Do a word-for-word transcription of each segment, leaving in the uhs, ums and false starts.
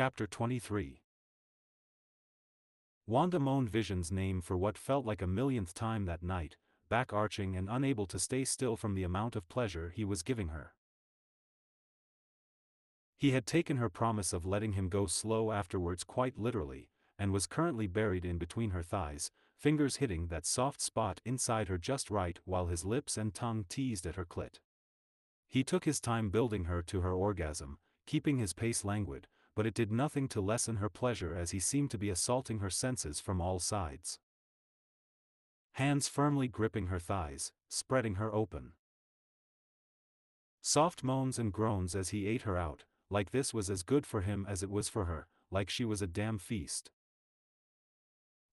Chapter twenty-three Wanda moaned Vision's name for what felt like a millionth time that night, back arching and unable to stay still from the amount of pleasure he was giving her. He had taken her promise of letting him go slow afterwards quite literally, and was currently buried in between her thighs, fingers hitting that soft spot inside her just right while his lips and tongue teased at her clit. He took his time building her to her orgasm, keeping his pace languid, but it did nothing to lessen her pleasure as he seemed to be assaulting her senses from all sides. Hands firmly gripping her thighs, spreading her open. Soft moans and groans as he ate her out, like this was as good for him as it was for her, like she was a damn feast.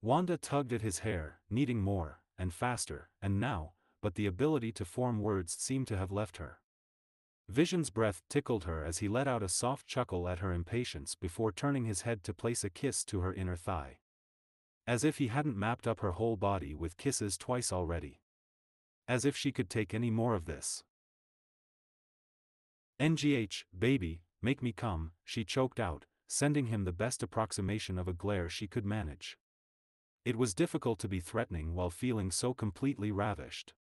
Wanda tugged at his hair, needing more, and faster, and now, but the ability to form words seemed to have left her. Vision's breath tickled her as he let out a soft chuckle at her impatience before turning his head to place a kiss to her inner thigh. As if he hadn't mapped up her whole body with kisses twice already. As if she could take any more of this. N G H, baby, make me come, she choked out, sending him the best approximation of a glare she could manage. It was difficult to be threatening while feeling so completely ravished.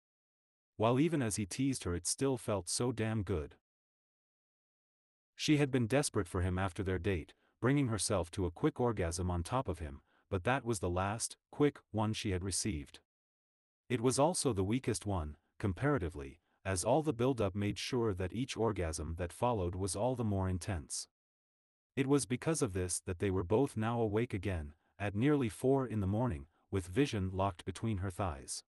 While even as he teased her it still felt so damn good. She had been desperate for him after their date, bringing herself to a quick orgasm on top of him, but that was the last, quick, one she had received. It was also the weakest one, comparatively, as all the build-up made sure that each orgasm that followed was all the more intense. It was because of this that they were both now awake again, at nearly four in the morning, with Vision locked between her thighs.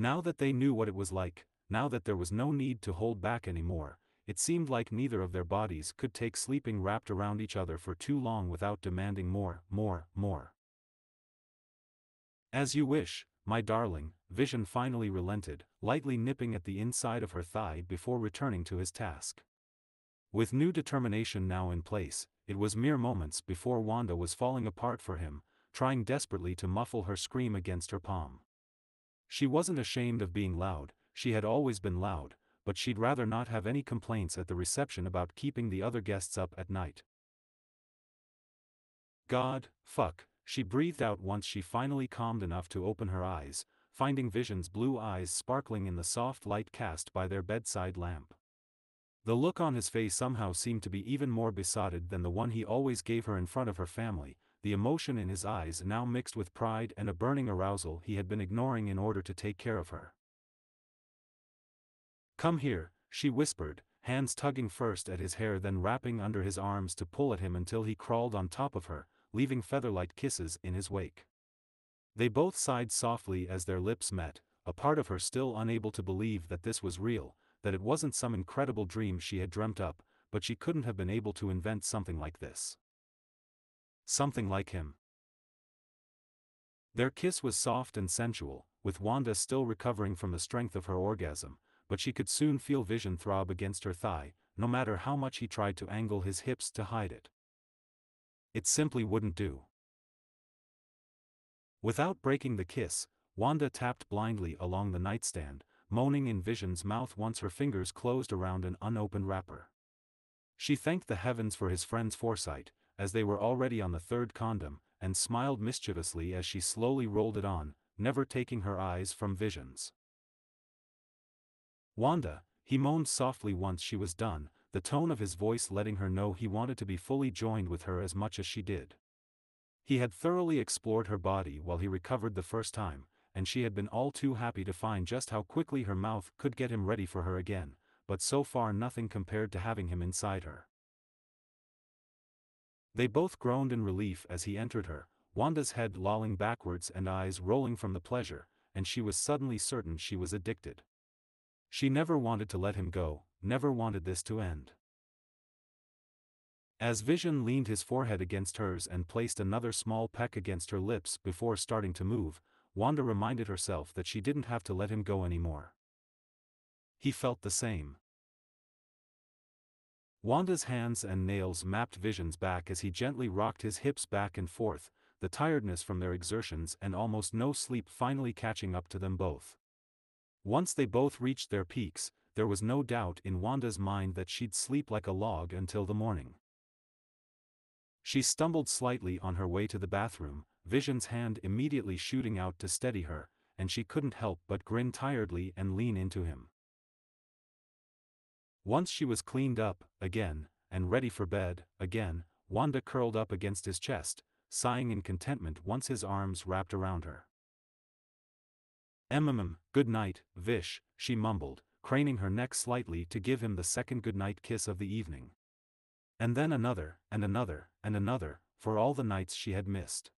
Now that they knew what it was like, now that there was no need to hold back anymore, it seemed like neither of their bodies could take sleeping wrapped around each other for too long without demanding more, more, more. As you wish, my darling, Vision finally relented, lightly nipping at the inside of her thigh before returning to his task. With new determination now in place, it was mere moments before Wanda was falling apart for him, trying desperately to muffle her scream against her palm. She wasn't ashamed of being loud, she had always been loud, but she'd rather not have any complaints at the reception about keeping the other guests up at night. God, fuck, she breathed out once she finally calmed enough to open her eyes, finding Vision's blue eyes sparkling in the soft light cast by their bedside lamp. The look on his face somehow seemed to be even more besotted than the one he always gave her in front of her family, the emotion in his eyes now mixed with pride and a burning arousal he had been ignoring in order to take care of her. Come here, she whispered, hands tugging first at his hair then wrapping under his arms to pull at him until he crawled on top of her, leaving feather-like kisses in his wake. They both sighed softly as their lips met, a part of her still unable to believe that this was real, that it wasn't some incredible dream she had dreamt up, but she couldn't have been able to invent something like this. Something like him. Their kiss was soft and sensual, with Wanda still recovering from the strength of her orgasm, but she could soon feel Vision throb against her thigh, no matter how much he tried to angle his hips to hide it. It simply wouldn't do. Without breaking the kiss, Wanda tapped blindly along the nightstand, moaning in Vision's mouth once her fingers closed around an unopened wrapper. She thanked the heavens for his friend's foresight, as they were already on the third condom, and smiled mischievously as she slowly rolled it on, never taking her eyes from Vision's. Wanda, he moaned softly once she was done, the tone of his voice letting her know he wanted to be fully joined with her as much as she did. He had thoroughly explored her body while he recovered the first time, and she had been all too happy to find just how quickly her mouth could get him ready for her again, but so far nothing compared to having him inside her. They both groaned in relief as he entered her, Wanda's head lolling backwards and eyes rolling from the pleasure, and she was suddenly certain she was addicted. She never wanted to let him go, never wanted this to end. As Vision leaned his forehead against hers and placed another small peck against her lips before starting to move, Wanda reminded herself that she didn't have to let him go anymore. He felt the same. Wanda's hands and nails mapped Vision's back as he gently rocked his hips back and forth, the tiredness from their exertions and almost no sleep finally catching up to them both. Once they both reached their peaks, there was no doubt in Wanda's mind that she'd sleep like a log until the morning. She stumbled slightly on her way to the bathroom, Vision's hand immediately shooting out to steady her, and she couldn't help but grin tiredly and lean into him. Once she was cleaned up, again, and ready for bed, again, Wanda curled up against his chest, sighing in contentment once his arms wrapped around her. "Mm, good night, Vish," she mumbled, craning her neck slightly to give him the second goodnight kiss of the evening. And then another, and another, and another, for all the nights she had missed.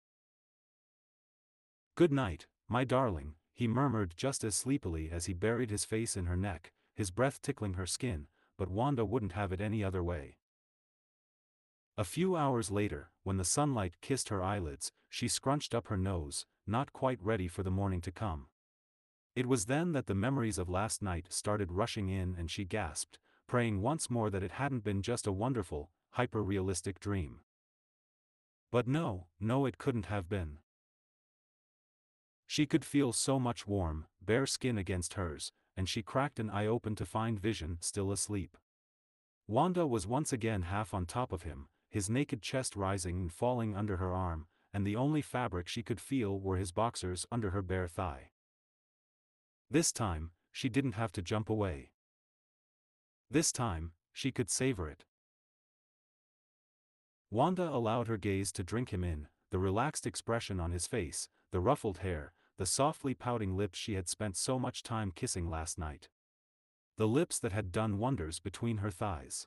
"Good night, my darling," he murmured just as sleepily as he buried his face in her neck, his breath tickling her skin, but Wanda wouldn't have it any other way. A few hours later, when the sunlight kissed her eyelids, she scrunched up her nose, not quite ready for the morning to come. It was then that the memories of last night started rushing in and she gasped, praying once more that it hadn't been just a wonderful, hyper-realistic dream. But no, no it couldn't have been. She could feel so much warm, bare skin against hers, and she cracked an eye open to find Vision still asleep. Wanda was once again half on top of him, his naked chest rising and falling under her arm, and the only fabric she could feel were his boxers under her bare thigh. This time, she didn't have to jump away. This time, she could savor it. Wanda allowed her gaze to drink him in, the relaxed expression on his face, the ruffled hair, the softly pouting lips she had spent so much time kissing last night. The lips that had done wonders between her thighs.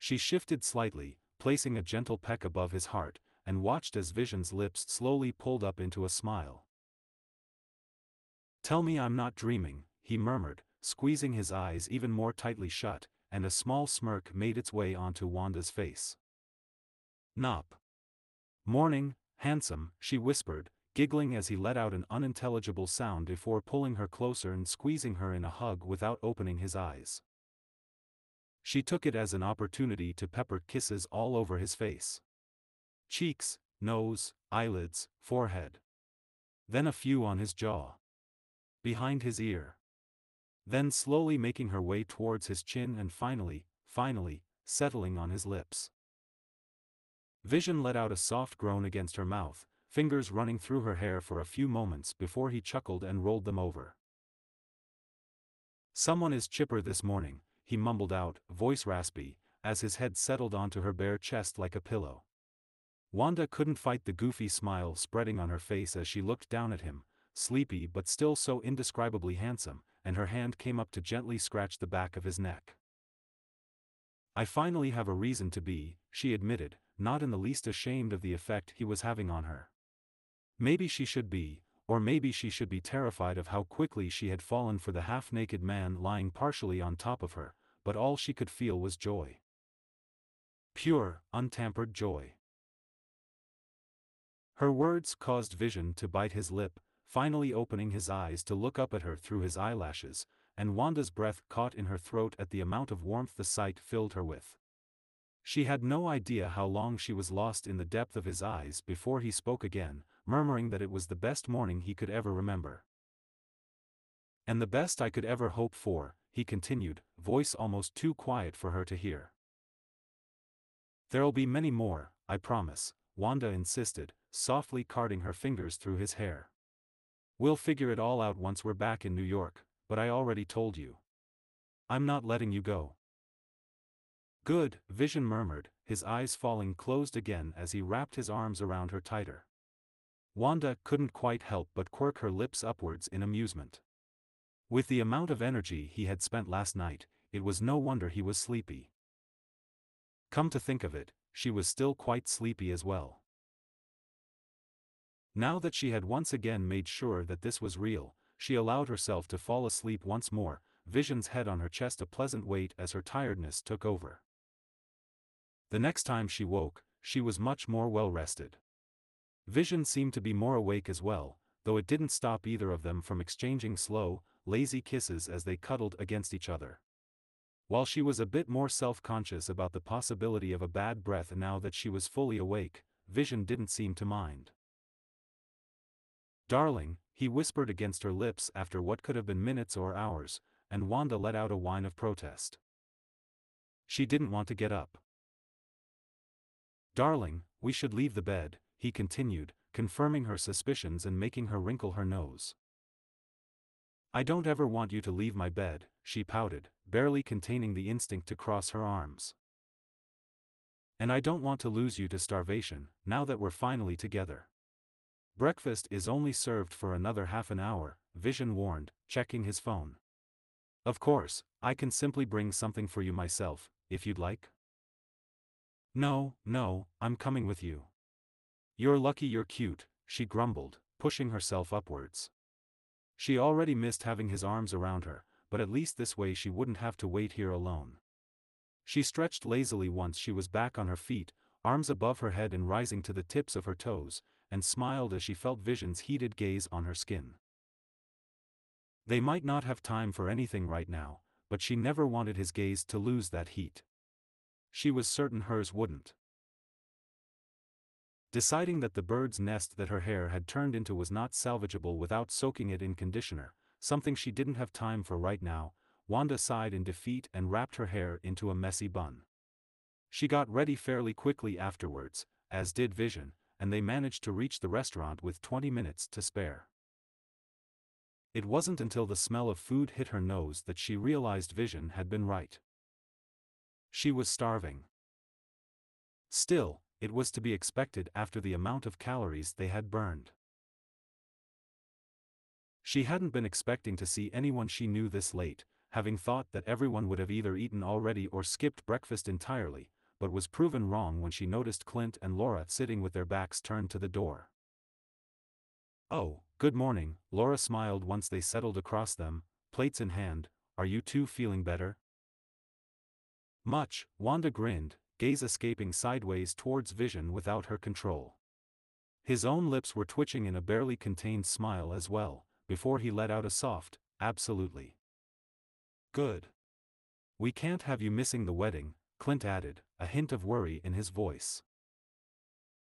She shifted slightly, placing a gentle peck above his heart, and watched as Vision's lips slowly pulled up into a smile. "Tell me I'm not dreaming," he murmured, squeezing his eyes even more tightly shut, and a small smirk made its way onto Wanda's face. "Nop. Morning, handsome," she whispered, giggling as he let out an unintelligible sound before pulling her closer and squeezing her in a hug without opening his eyes. She took it as an opportunity to pepper kisses all over his face. Cheeks, nose, eyelids, forehead. Then a few on his jaw. Behind his ear. Then slowly making her way towards his chin and finally, finally, settling on his lips. Vision let out a soft groan against her mouth, fingers running through her hair for a few moments before he chuckled and rolled them over. "Someone is chipper this morning," he mumbled out, voice raspy, as his head settled onto her bare chest like a pillow. Wanda couldn't fight the goofy smile spreading on her face as she looked down at him, sleepy but still so indescribably handsome, and her hand came up to gently scratch the back of his neck. "I finally have a reason to be," she admitted, not in the least ashamed of the effect he was having on her. Maybe she should be, or maybe she should be terrified of how quickly she had fallen for the half-naked man lying partially on top of her, but all she could feel was joy. Pure, untampered joy. Her words caused Vision to bite his lip, finally opening his eyes to look up at her through his eyelashes, and Wanda's breath caught in her throat at the amount of warmth the sight filled her with. She had no idea how long she was lost in the depth of his eyes before he spoke again, murmuring that it was the best morning he could ever remember. "And the best I could ever hope for," he continued, voice almost too quiet for her to hear. "There'll be many more, I promise," Wanda insisted, softly carding her fingers through his hair. "We'll figure it all out once we're back in New York, but I already told you. I'm not letting you go." "Good," Vision murmured, his eyes falling closed again as he wrapped his arms around her tighter. Wanda couldn't quite help but quirk her lips upwards in amusement. With the amount of energy he had spent last night, it was no wonder he was sleepy. Come to think of it, she was still quite sleepy as well. Now that she had once again made sure that this was real, she allowed herself to fall asleep once more, Vision's head on her chest a pleasant weight as her tiredness took over. The next time she woke, she was much more well-rested. Vision seemed to be more awake as well, though it didn't stop either of them from exchanging slow, lazy kisses as they cuddled against each other. While she was a bit more self-conscious about the possibility of a bad breath now that she was fully awake, Vision didn't seem to mind. "Darling," he whispered against her lips after what could have been minutes or hours, and Wanda let out a whine of protest. She didn't want to get up. Darling, we should leave the bed, he continued, confirming her suspicions and making her wrinkle her nose. I don't ever want you to leave my bed, she pouted, barely containing the instinct to cross her arms. And I don't want to lose you to starvation, now that we're finally together. Breakfast is only served for another half an hour, Vision warned, checking his phone. Of course, I can simply bring something for you myself, if you'd like. No, no, I'm coming with you. You're lucky you're cute, she grumbled, pushing herself upwards. She already missed having his arms around her, but at least this way she wouldn't have to wait here alone. She stretched lazily once she was back on her feet, arms above her head and rising to the tips of her toes, and smiled as she felt Vision's heated gaze on her skin. They might not have time for anything right now, but she never wanted his gaze to lose that heat. She was certain hers wouldn't. Deciding that the bird's nest that her hair had turned into was not salvageable without soaking it in conditioner, something she didn't have time for right now, Wanda sighed in defeat and wrapped her hair into a messy bun. She got ready fairly quickly afterwards, as did Vision, and they managed to reach the restaurant with twenty minutes to spare. It wasn't until the smell of food hit her nose that she realized Vision had been right. She was starving. Still, it was to be expected after the amount of calories they had burned. She hadn't been expecting to see anyone she knew this late, having thought that everyone would have either eaten already or skipped breakfast entirely, but was proven wrong when she noticed Clint and Laura sitting with their backs turned to the door. Oh, good morning, Laura smiled once they settled across them, plates in hand. Are you two feeling better? Much, Wanda grinned, gaze escaping sideways towards Vision without her control. His own lips were twitching in a barely contained smile as well, before he let out a soft, absolutely. Good. We can't have you missing the wedding, Clint added, a hint of worry in his voice.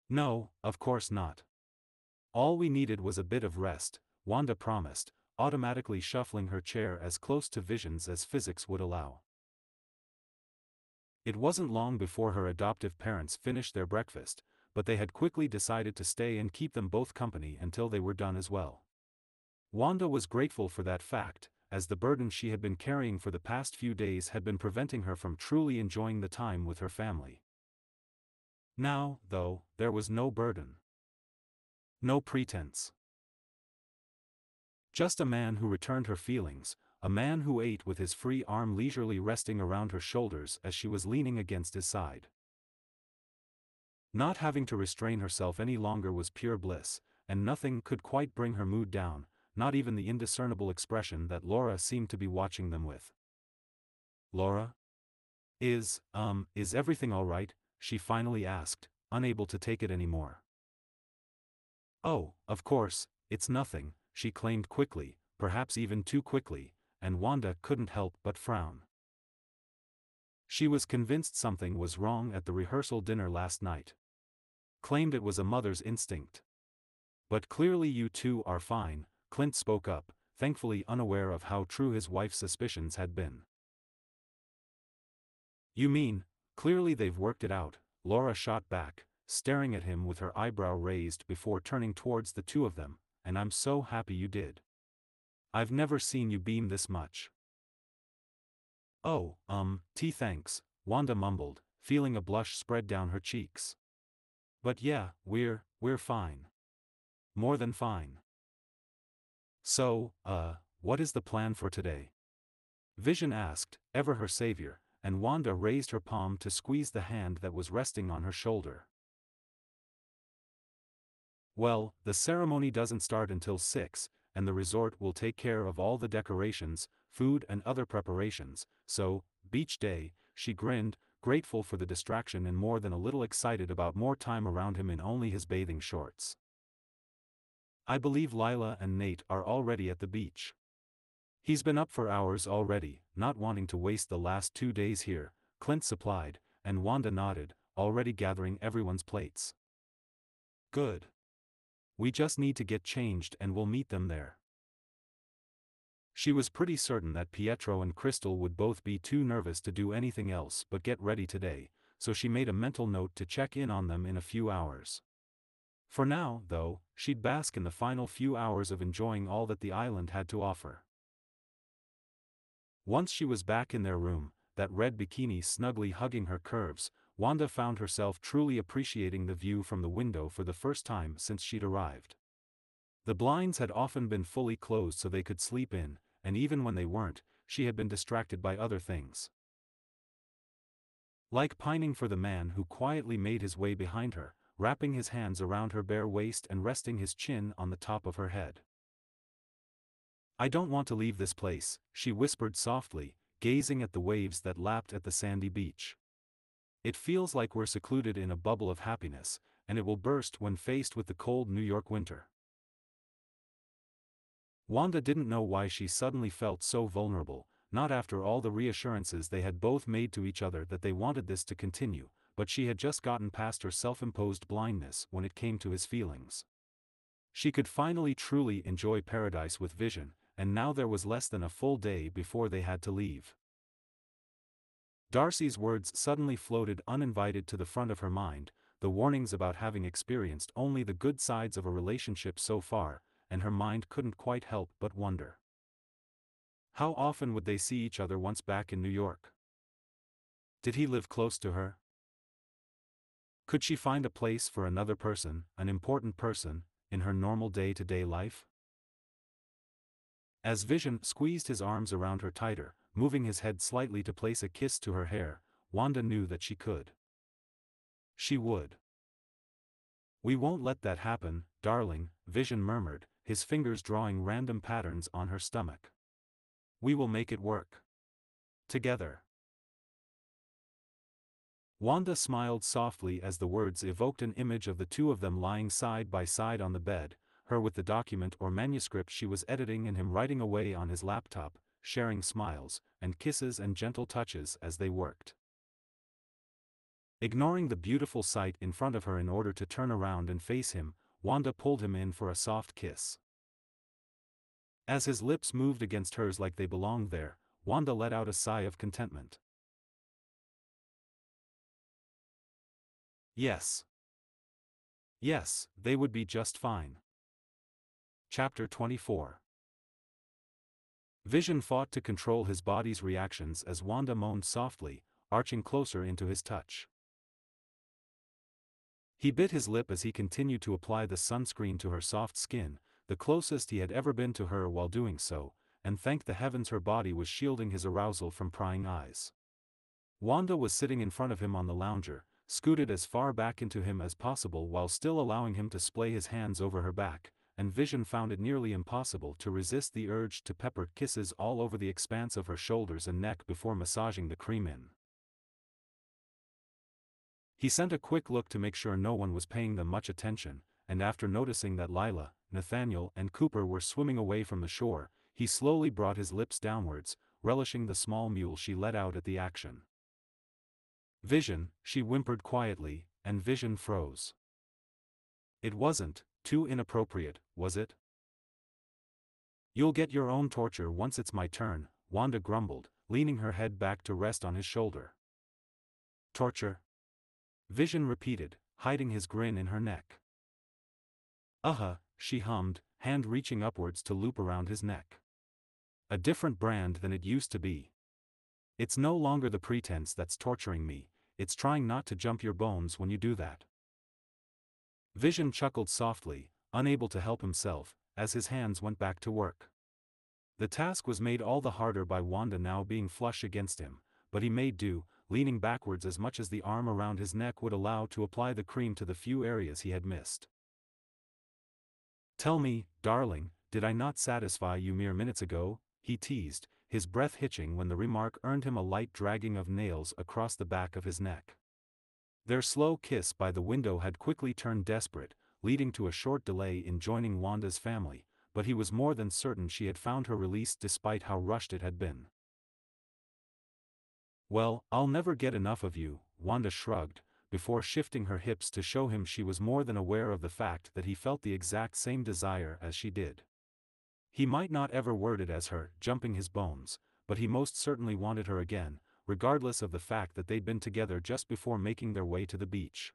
No, of course not. All we needed was a bit of rest, Wanda promised, automatically shuffling her chair as close to Vision's as physics would allow. It wasn't long before her adoptive parents finished their breakfast, but they had quickly decided to stay and keep them both company until they were done as well. Wanda was grateful for that fact, as the burden she had been carrying for the past few days had been preventing her from truly enjoying the time with her family. Now, though, there was no burden. No pretense. Just a man who returned her feelings, a man who ate with his free arm leisurely resting around her shoulders as she was leaning against his side. Not having to restrain herself any longer was pure bliss, and nothing could quite bring her mood down, not even the indiscernible expression that Laura seemed to be watching them with. Laura? Is, um, is everything all right? She finally asked, unable to take it anymore. Oh, of course, it's nothing, she claimed quickly, perhaps even too quickly, and Wanda couldn't help but frown. She was convinced something was wrong at the rehearsal dinner last night. Claimed it was a mother's instinct. But clearly you two are fine, Clint spoke up, thankfully unaware of how true his wife's suspicions had been. You mean, clearly they've worked it out, Laura shot back, staring at him with her eyebrow raised before turning towards the two of them, and I'm so happy you did. I've never seen you beam this much. Oh, um, tea thanks, Wanda mumbled, feeling a blush spread down her cheeks. But yeah, we're, we're fine. More than fine. So, uh, what is the plan for today? Vision asked, ever her savior, and Wanda raised her palm to squeeze the hand that was resting on her shoulder. Well, the ceremony doesn't start until six, and the resort will take care of all the decorations, food and other preparations, so, beach day, she grinned, grateful for the distraction and more than a little excited about more time around him in only his bathing shorts. I believe Lila and Nate are already at the beach. He's been up for hours already, not wanting to waste the last two days here, Clint supplied, and Wanda nodded, already gathering everyone's plates. Good. We just need to get changed and we'll meet them there. She was pretty certain that Pietro and Crystal would both be too nervous to do anything else but get ready today, so she made a mental note to check in on them in a few hours. For now, though, she'd bask in the final few hours of enjoying all that the island had to offer. Once she was back in their room, that red bikini snugly hugging her curves, Wanda found herself truly appreciating the view from the window for the first time since she'd arrived. The blinds had often been fully closed so they could sleep in, and even when they weren't, she had been distracted by other things. Like pining for the man who quietly made his way behind her, wrapping his hands around her bare waist and resting his chin on the top of her head. "I don't want to leave this place," she whispered softly, gazing at the waves that lapped at the sandy beach. "It feels like we're secluded in a bubble of happiness, and it will burst when faced with the cold New York winter." Wanda didn't know why she suddenly felt so vulnerable, not after all the reassurances they had both made to each other that they wanted this to continue, but she had just gotten past her self-imposed blindness when it came to his feelings. She could finally truly enjoy paradise with Vision, and now there was less than a full day before they had to leave. Darcy's words suddenly floated uninvited to the front of her mind, the warnings about having experienced only the good sides of a relationship so far, and her mind couldn't quite help but wonder. How often would they see each other once back in New York? Did he live close to her? Could she find a place for another person, an important person, in her normal day-to-day life? As Vision squeezed his arms around her tighter, moving his head slightly to place a kiss to her hair, Wanda knew that she could. She would. "We won't let that happen, darling," Vision murmured, his fingers drawing random patterns on her stomach. "We will make it work. Together." Wanda smiled softly as the words evoked an image of the two of them lying side by side on the bed, her with the document or manuscript she was editing and him writing away on his laptop, sharing smiles, and kisses and gentle touches as they worked. Ignoring the beautiful sight in front of her in order to turn around and face him, Wanda pulled him in for a soft kiss. As his lips moved against hers like they belonged there, Wanda let out a sigh of contentment. Yes. Yes, they would be just fine. Chapter twenty-four. Vision fought to control his body's reactions as Wanda moaned softly, arching closer into his touch. He bit his lip as he continued to apply the sunscreen to her soft skin, the closest he had ever been to her while doing so, and thanked the heavens her body was shielding his arousal from prying eyes. Wanda was sitting in front of him on the lounger, scooted as far back into him as possible while still allowing him to splay his hands over her back, and Vision found it nearly impossible to resist the urge to pepper kisses all over the expanse of her shoulders and neck before massaging the cream in. He sent a quick look to make sure no one was paying them much attention, and after noticing that Lila, Nathaniel, and Cooper were swimming away from the shore, he slowly brought his lips downwards, relishing the small mule she let out at the action. "Vision," she whimpered quietly, and Vision froze. It wasn't too inappropriate, was it? "You'll get your own torture once it's my turn," Wanda grumbled, leaning her head back to rest on his shoulder. "Torture?" Vision repeated, hiding his grin in her neck. "Uh-huh," she hummed, hand reaching upwards to loop around his neck. "A different brand than it used to be. It's no longer the pretense that's torturing me, it's trying not to jump your bones when you do that." Vision chuckled softly, unable to help himself, as his hands went back to work. The task was made all the harder by Wanda now being flush against him, but he made do, leaning backwards as much as the arm around his neck would allow to apply the cream to the few areas he had missed. "Tell me, darling, did I not satisfy you mere minutes ago?" he teased, his breath hitching when the remark earned him a light dragging of nails across the back of his neck. Their slow kiss by the window had quickly turned desperate, leading to a short delay in joining Wanda's family, but he was more than certain she had found her release despite how rushed it had been. "Well, I'll never get enough of you," Wanda shrugged, before shifting her hips to show him she was more than aware of the fact that he felt the exact same desire as she did. He might not ever word it as her jumping his bones, but he most certainly wanted her again, regardless of the fact that they'd been together just before making their way to the beach.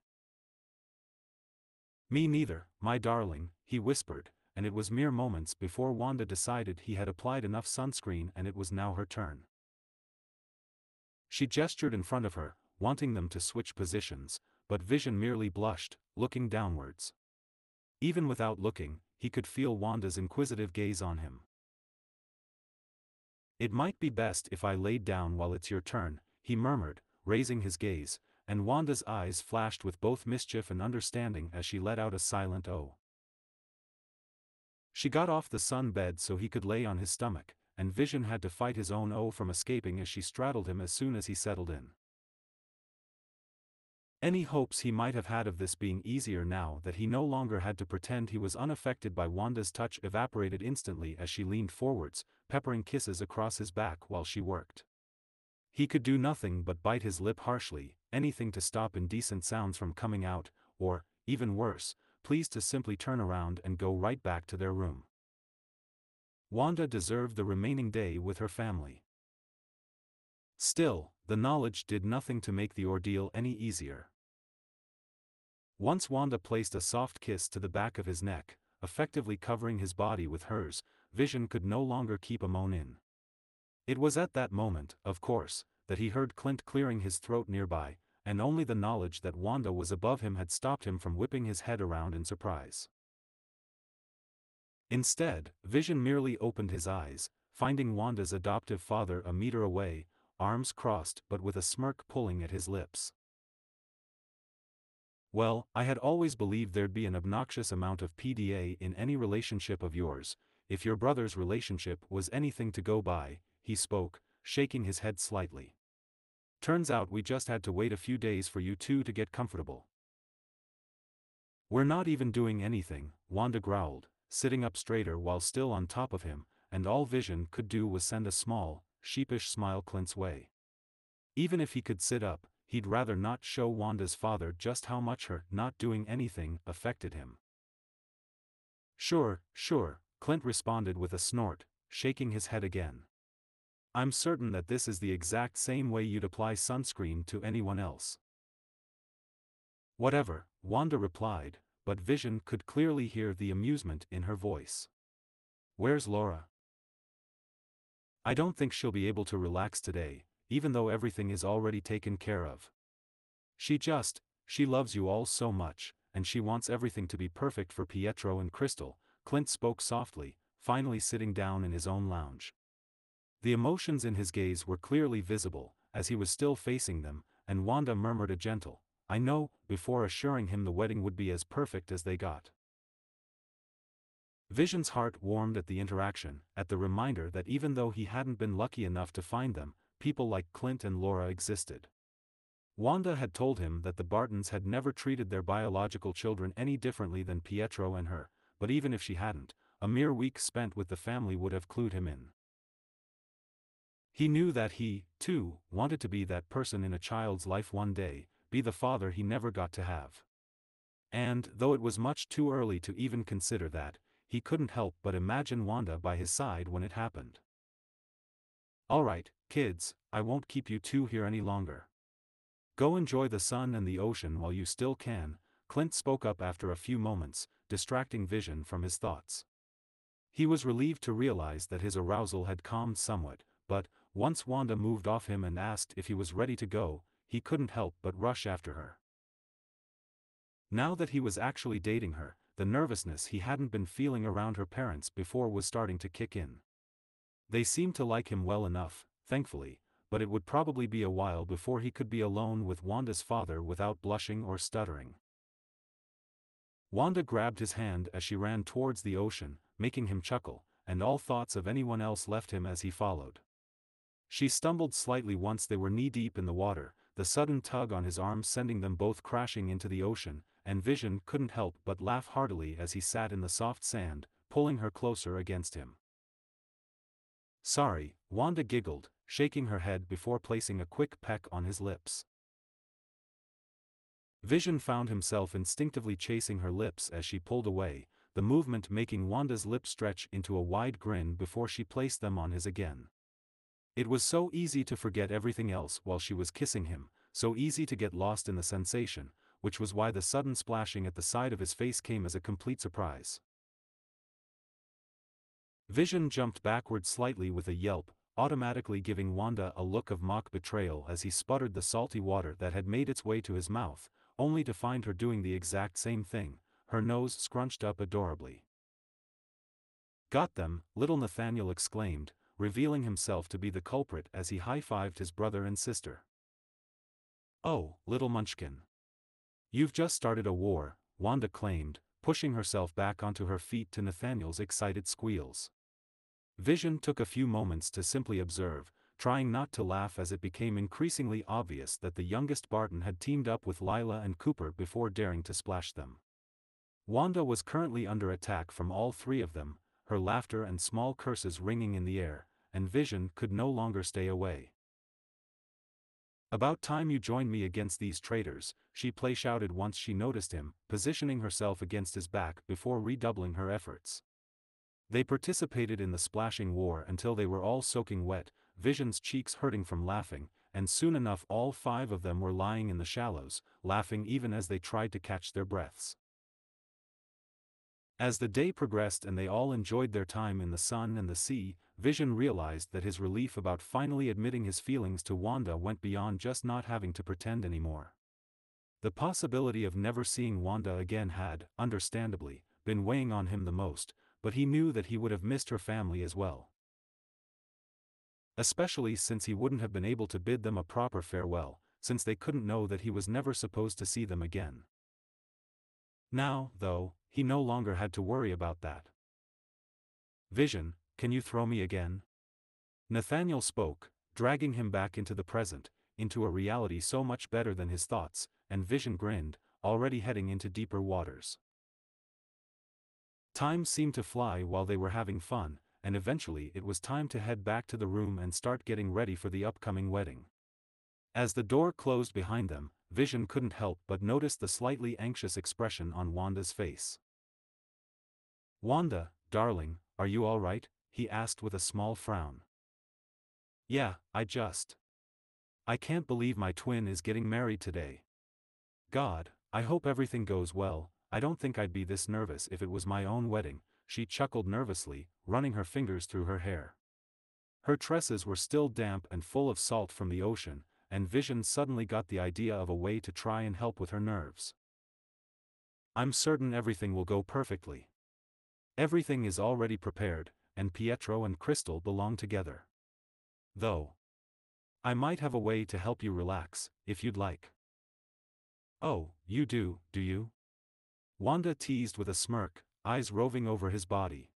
"Me neither, my darling," he whispered, and it was mere moments before Wanda decided he had applied enough sunscreen and it was now her turn. She gestured in front of her, wanting them to switch positions, but Vision merely blushed, looking downwards. Even without looking, he could feel Wanda's inquisitive gaze on him. "It might be best if I laid down while it's your turn," he murmured, raising his gaze, and Wanda's eyes flashed with both mischief and understanding as she let out a silent "oh." She got off the sun bed so he could lay on his stomach, and Vision had to fight his own "oh" from escaping as she straddled him as soon as he settled in. Any hopes he might have had of this being easier now that he no longer had to pretend he was unaffected by Wanda's touch evaporated instantly as she leaned forwards, peppering kisses across his back while she worked. He could do nothing but bite his lip harshly, anything to stop indecent sounds from coming out, or, even worse, please to simply turn around and go right back to their room. Wanda deserved the remaining day with her family. Still, the knowledge did nothing to make the ordeal any easier. Once Wanda placed a soft kiss to the back of his neck, effectively covering his body with hers, Vision could no longer keep a moan in. It was at that moment, of course, that he heard Clint clearing his throat nearby, and only the knowledge that Wanda was above him had stopped him from whipping his head around in surprise. Instead, Vision merely opened his eyes, finding Wanda's adoptive father a meter away, arms crossed but with a smirk pulling at his lips. "Well, I had always believed there'd be an obnoxious amount of P D A in any relationship of yours, if your brother's relationship was anything to go by," he spoke, shaking his head slightly. "Turns out we just had to wait a few days for you two to get comfortable." "We're not even doing anything," Wanda growled, sitting up straighter while still on top of him, and all Vision could do was send a small, sheepish smile Clint's way. Even if he could sit up, he'd rather not show Wanda's father just how much her not doing anything affected him. "Sure, sure," Clint responded with a snort, shaking his head again. "I'm certain that this is the exact same way you'd apply sunscreen to anyone else." "Whatever," Wanda replied, but Vision could clearly hear the amusement in her voice. "Where's Laura?" "I don't think she'll be able to relax today, even though everything is already taken care of. She just, she loves you all so much, and she wants everything to be perfect for Pietro and Crystal," Clint spoke softly, finally sitting down in his own lounge. The emotions in his gaze were clearly visible, as he was still facing them, and Wanda murmured a gentle, "I know," before assuring him the wedding would be as perfect as they got. Vision's heart warmed at the interaction, at the reminder that even though he hadn't been lucky enough to find them, people like Clint and Laura existed. Wanda had told him that the Bartons had never treated their biological children any differently than Pietro and her, but even if she hadn't, a mere week spent with the family would have clued him in. He knew that he, too, wanted to be that person in a child's life one day, be the father he never got to have. And, though it was much too early to even consider that, he couldn't help but imagine Wanda by his side when it happened. "All right, kids, I won't keep you two here any longer. Go enjoy the sun and the ocean while you still can," Clint spoke up after a few moments, distracting Vision from his thoughts. He was relieved to realize that his arousal had calmed somewhat, but, once Wanda moved off him and asked if he was ready to go, he couldn't help but rush after her. Now that he was actually dating her, the nervousness he hadn't been feeling around her parents before was starting to kick in. They seemed to like him well enough, thankfully, but it would probably be a while before he could be alone with Wanda's father without blushing or stuttering. Wanda grabbed his hand as she ran towards the ocean, making him chuckle, and all thoughts of anyone else left him as he followed. She stumbled slightly once they were knee-deep in the water, the sudden tug on his arm sending them both crashing into the ocean, and Vision couldn't help but laugh heartily as he sat in the soft sand, pulling her closer against him. "Sorry," Wanda giggled, shaking her head before placing a quick peck on his lips. Vision found himself instinctively chasing her lips as she pulled away, the movement making Wanda's lips stretch into a wide grin before she placed them on his again. It was so easy to forget everything else while she was kissing him, so easy to get lost in the sensation, which was why the sudden splashing at the side of his face came as a complete surprise. Vision jumped backward slightly with a yelp, automatically giving Wanda a look of mock betrayal as he sputtered the salty water that had made its way to his mouth, only to find her doing the exact same thing, her nose scrunched up adorably. "Got them," little Nathaniel exclaimed, revealing himself to be the culprit as he high-fived his brother and sister. "Oh, little munchkin. You've just started a war," Wanda claimed, pushing herself back onto her feet to Nathaniel's excited squeals. Vision took a few moments to simply observe, trying not to laugh as it became increasingly obvious that the youngest Barton had teamed up with Lila and Cooper before daring to splash them. Wanda was currently under attack from all three of them, her laughter and small curses ringing in the air, and Vision could no longer stay away. "About time you join me against these traitors," she play shouted once she noticed him, positioning herself against his back before redoubling her efforts. They participated in the splashing war until they were all soaking wet, Vision's cheeks hurting from laughing, and soon enough all five of them were lying in the shallows, laughing even as they tried to catch their breaths. As the day progressed and they all enjoyed their time in the sun and the sea, Vision realized that his relief about finally admitting his feelings to Wanda went beyond just not having to pretend anymore. The possibility of never seeing Wanda again had, understandably, been weighing on him the most, but he knew that he would have missed her family as well. Especially since he wouldn't have been able to bid them a proper farewell, since they couldn't know that he was never supposed to see them again. Now, though, he no longer had to worry about that. "Vision, can you throw me again?" Nathaniel spoke, dragging him back into the present, into a reality so much better than his thoughts, and Vision grinned, already heading into deeper waters. Time seemed to fly while they were having fun, and eventually it was time to head back to the room and start getting ready for the upcoming wedding. As the door closed behind them, Vision couldn't help but notice the slightly anxious expression on Wanda's face. "Wanda, darling, are you all right?" he asked with a small frown. "Yeah, I just... I can't believe my twin is getting married today. God, I hope everything goes well. I don't think I'd be this nervous if it was my own wedding," she chuckled nervously, running her fingers through her hair. Her tresses were still damp and full of salt from the ocean, and Vision suddenly got the idea of a way to try and help with her nerves. "I'm certain everything will go perfectly. Everything is already prepared, and Pietro and Crystal belong together. Though, I might have a way to help you relax, if you'd like." "Oh, you do, do you?" Wanda teased with a smirk, eyes roving over his body.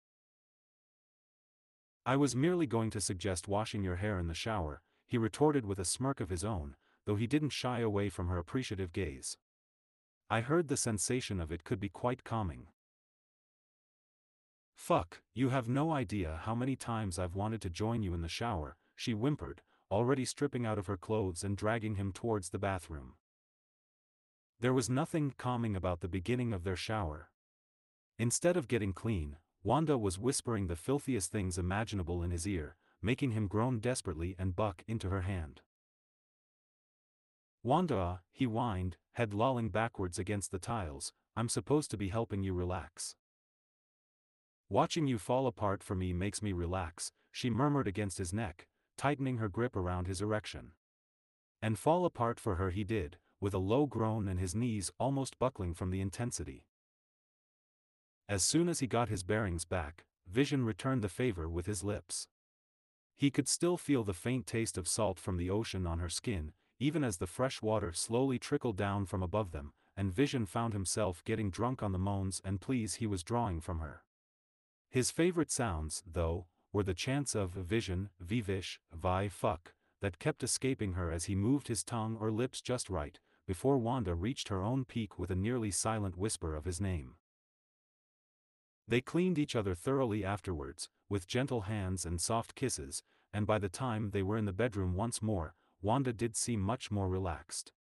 "I was merely going to suggest washing your hair in the shower," he retorted with a smirk of his own, though he didn't shy away from her appreciative gaze. "I heard the sensation of it could be quite calming." "Fuck, you have no idea how many times I've wanted to join you in the shower," she whimpered, already stripping out of her clothes and dragging him towards the bathroom. There was nothing calming about the beginning of their shower. Instead of getting clean, Wanda was whispering the filthiest things imaginable in his ear, making him groan desperately and buck into her hand. "Wanda," he whined, head lolling backwards against the tiles, "I'm supposed to be helping you relax." "Watching you fall apart for me makes me relax," she murmured against his neck, tightening her grip around his erection. And fall apart for her he did, with a low groan and his knees almost buckling from the intensity. As soon as he got his bearings back, Vision returned the favor with his lips. He could still feel the faint taste of salt from the ocean on her skin, even as the fresh water slowly trickled down from above them, and Vision found himself getting drunk on the moans and pleas he was drawing from her. His favorite sounds, though, were the chants of Vision, Vivish, Vi Fuck, that kept escaping her as he moved his tongue or lips just right, before Wanda reached her own peak with a nearly silent whisper of his name. They cleaned each other thoroughly afterwards, with gentle hands and soft kisses, and by the time they were in the bedroom once more, Wanda did seem much more relaxed.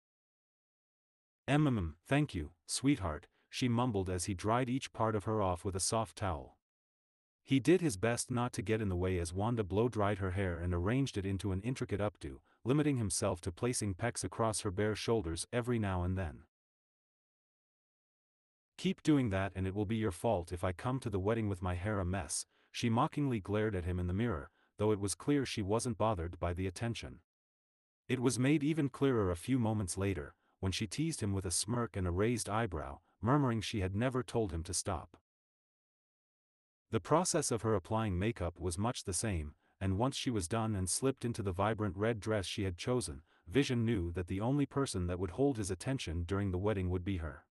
"Mm, thank you, sweetheart," she mumbled as he dried each part of her off with a soft towel. He did his best not to get in the way as Wanda blow-dried her hair and arranged it into an intricate updo, limiting himself to placing pecks across her bare shoulders every now and then. "Keep doing that and it will be your fault if I come to the wedding with my hair a mess," she mockingly glared at him in the mirror, though it was clear she wasn't bothered by the attention. It was made even clearer a few moments later, when she teased him with a smirk and a raised eyebrow, murmuring she had never told him to stop. The process of her applying makeup was much the same, and once she was done and slipped into the vibrant red dress she had chosen, Vision knew that the only person that would hold his attention during the wedding would be her.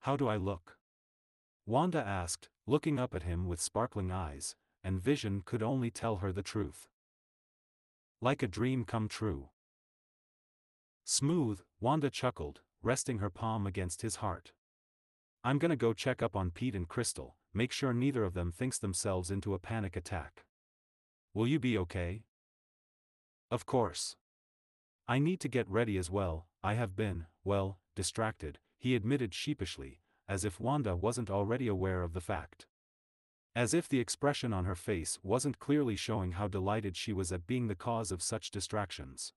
"How do I look?" Wanda asked, looking up at him with sparkling eyes, and Vision could only tell her the truth. "Like a dream come true." "Smooth," Wanda chuckled, resting her palm against his heart. "I'm gonna go check up on Pete and Crystal, make sure neither of them thinks themselves into a panic attack. Will you be okay?" "Of course. I need to get ready as well, I have been, well, distracted," he admitted sheepishly, as if Wanda wasn't already aware of the fact. As if the expression on her face wasn't clearly showing how delighted she was at being the cause of such distractions.